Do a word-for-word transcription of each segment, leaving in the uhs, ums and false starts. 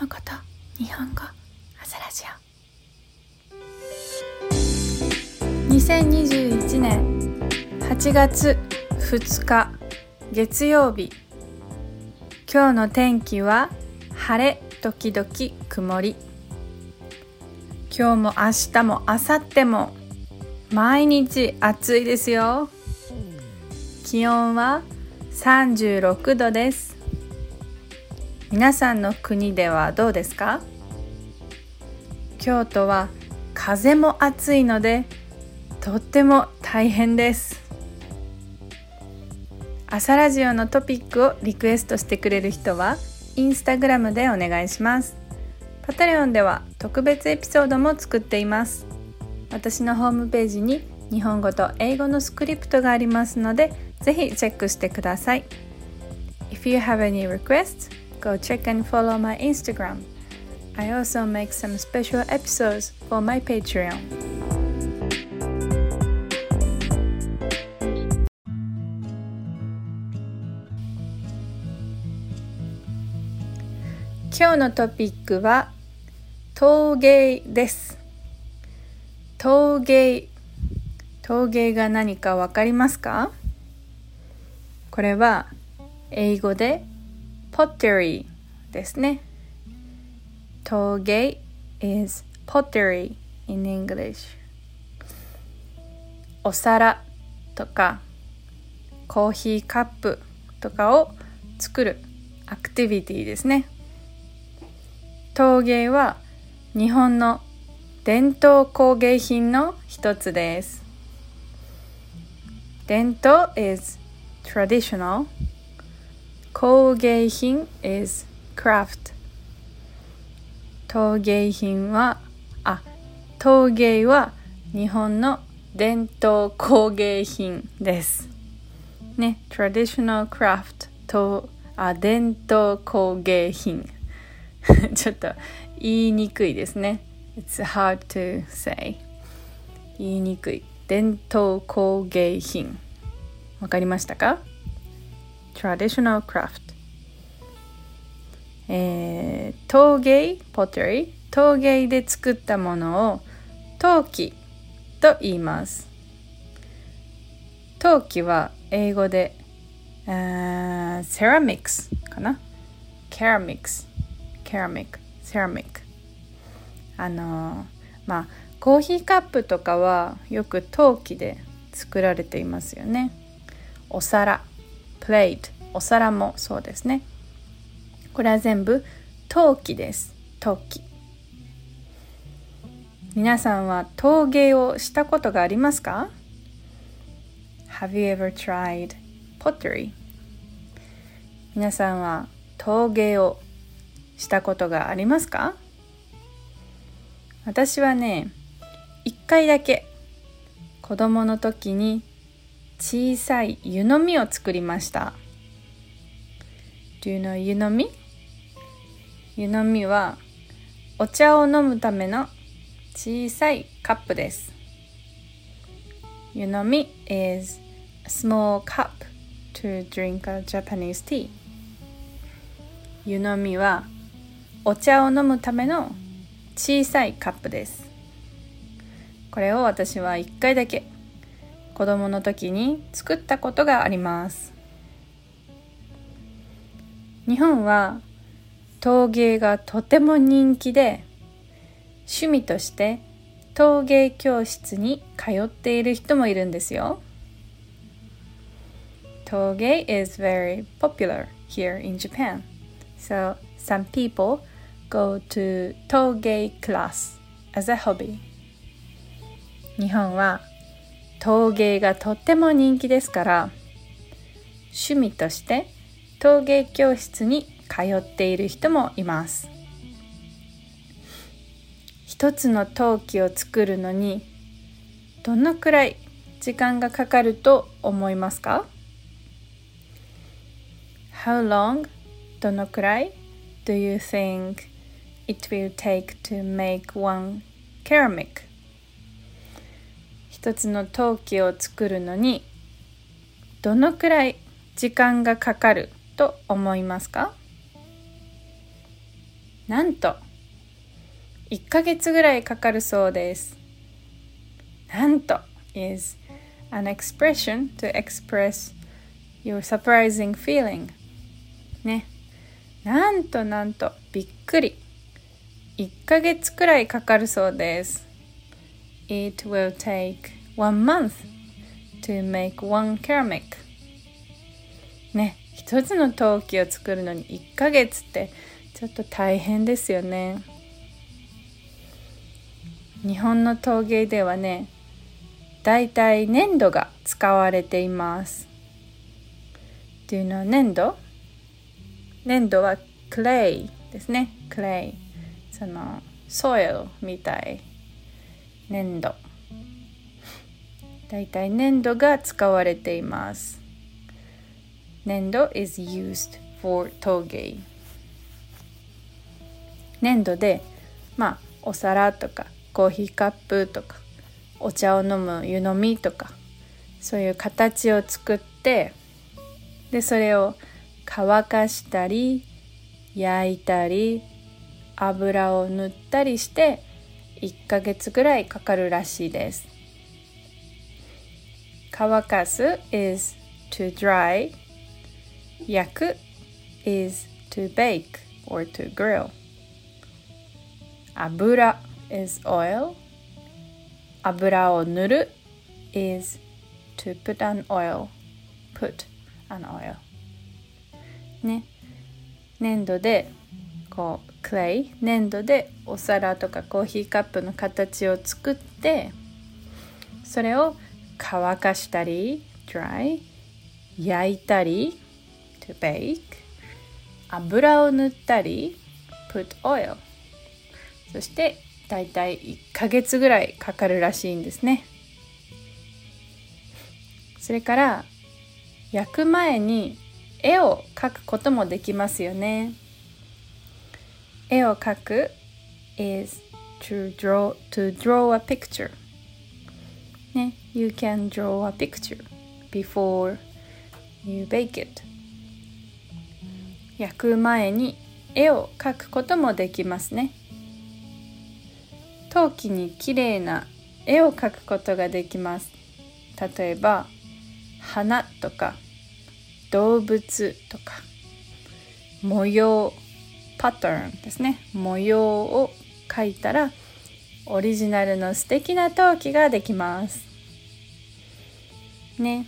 むこと日本語朝ラジオにせんにじゅういちねんはちがつふつか月曜日、今日の天気は晴れ時々曇り。今日も明日も明後日も毎日暑いですよ。気温はさんじゅうろくどです。皆さんの国ではどうですか？京都は風も暑いのでとっても大変です。朝ラジオのトピックをリクエストしてくれる人は Instagram でお願いします。 Patreon では特別エピソードも作っています。私のホームページに日本語と英語のスクリプトがありますので、ぜひチェックしてください。 If you have any requests, go check and follow my Instagram. I also make some special episodes for my Patreon. 今日のトピックは陶芸です。陶芸。陶芸が何かわかりますか？これは英語でpotteryですね。陶芸 is pottery in English。 お皿とかコーヒーカップとかを作るアクティビティですね。陶芸は日本の伝統工芸品の一つです。伝統 is traditional。 工芸品 is craft。 陶芸品はあ、陶芸は日本の伝統工芸品ですね。 traditional craft とあ伝統工芸品ちょっと言いにくいですね。 It's hard to say。 言いにくい伝統工芸品、わかりましたか？ Traditional craft、えー、陶芸 pottery、 陶芸で作ったものを陶器と言います。陶器は英語で、えー、ceramics かな ceramics ceramic ceramic あのー、まあコーヒーカップとかはよく陶器で作られていますよね。お皿、プレート、お皿もそうですね。これは全部陶器です。陶器。皆さんは陶芸をしたことがありますか？ Have you ever tried pottery? 皆さんは陶芸をしたことがありますか？私はね、一回だけ子供の時に小さい湯飲みを作りました。Do you know 湯飲み？湯飲みはお茶を飲むための小さいカップです。湯飲み is a small cup to drink a Japanese tea。湯飲みはお茶を飲むための小さいカップです。これを私はいっかいだけ子供の時に作ったことがあります。日本は陶芸がとても人気で、趣味として陶芸教室に通っている人もいるんですよ。陶芸 is very popular here in Japan. So some people go to 陶芸 class as a hobby。日本は陶芸がとっても人気ですから、趣味として陶芸教室に通っている人もいます。一つの陶器を作るのにどのくらい時間がかかると思いますか？ How long? どのくらい do you think it will take to make one ceramic?一つの陶器を作るのにどのくらい時間がかかると思いますか？なんといっかげつぐらいかかるそうです。なんと is an expression to express your surprising feeling ね。なんとなんとびっくりいっかげつくらいかかるそうです。It will take one month to make one ceramic ね。一つの陶器を作るのにいっかげつってちょっと大変ですよね。日本の陶芸ではね、だいたい粘土が使われています。Do you know 粘土？粘土は clay ですね。clay その soil みたい粘土。だいたい粘土が使われています。粘土 is used for 陶芸。粘土で、まあお皿とかコーヒーカップとかお茶を飲む湯飲みとかそういう形を作って、でそれを乾かしたり焼いたり油を塗ったりしていっかげつぐらいかかるらしいです。乾かす is to dry、 焼く is to bake or to grill、 油is oil、 油を塗る is to put an oil、 put an oil ね。粘土でこう clay、 粘土でお皿とかコーヒーカップの形を作って、それを乾かしたり dry、 焼いたり to bake、 油を塗ったり put oil、 そしてだいたいいっかげつぐらいかかるらしいんですね。それから焼く前に絵を描くこともできますよね。絵を描く is to draw, to draw a picture、ね、You can draw a picture before you bake it。 焼く前に絵を描くこともできますね。陶器にきれいな絵を描くことができます。例えば花とか動物とか模様、パターンですね。模様を描いたらオリジナルの素敵な陶器ができますね。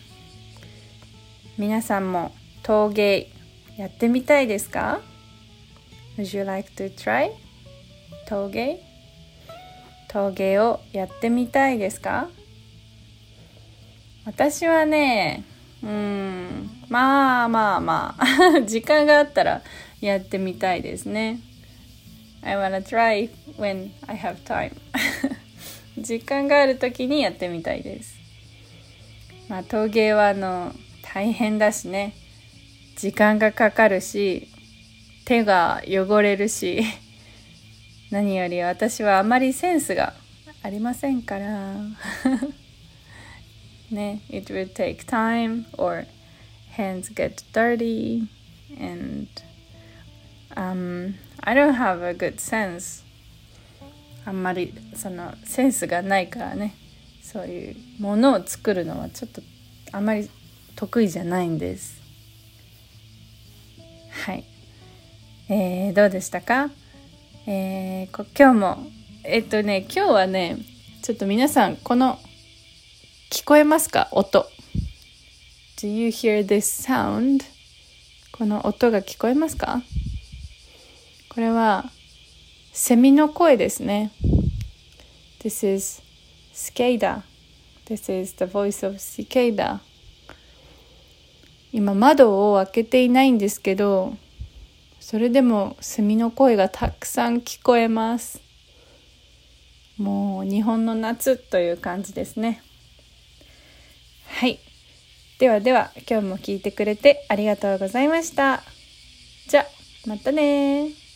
皆さんも陶芸やってみたいですか？ Would you like to try 陶芸？陶芸をやってみたいですか？私はね、うーん、まあまあまあ時間があったらやってみたいですね。 I wanna try when I have time 時間があるときにやってみたいです。まあ陶芸はあの大変だしね、時間がかかるし手が汚れるし何より私はあまりセンスがありませんからね。 It will take time or hands get dirty and、um, I don't have a good sense。 あんまりそのセンスがないからね、そういうものを作るのはちょっとあまり得意じゃないんです。はい、えー、どうでしたか？えー、こ今日もえっとね今日はねちょっと皆さんこの聞こえますか？音 Do you hear this sound？ この音が聞こえますか？これはセミの声ですね。 This is cicada. This is the voice of cicada。 今窓を開けていないんですけど、それでもセミの声がたくさん聞こえます。もう日本の夏という感じですね。はい、ではでは今日も聞いてくれてありがとうございました。じゃあまたね。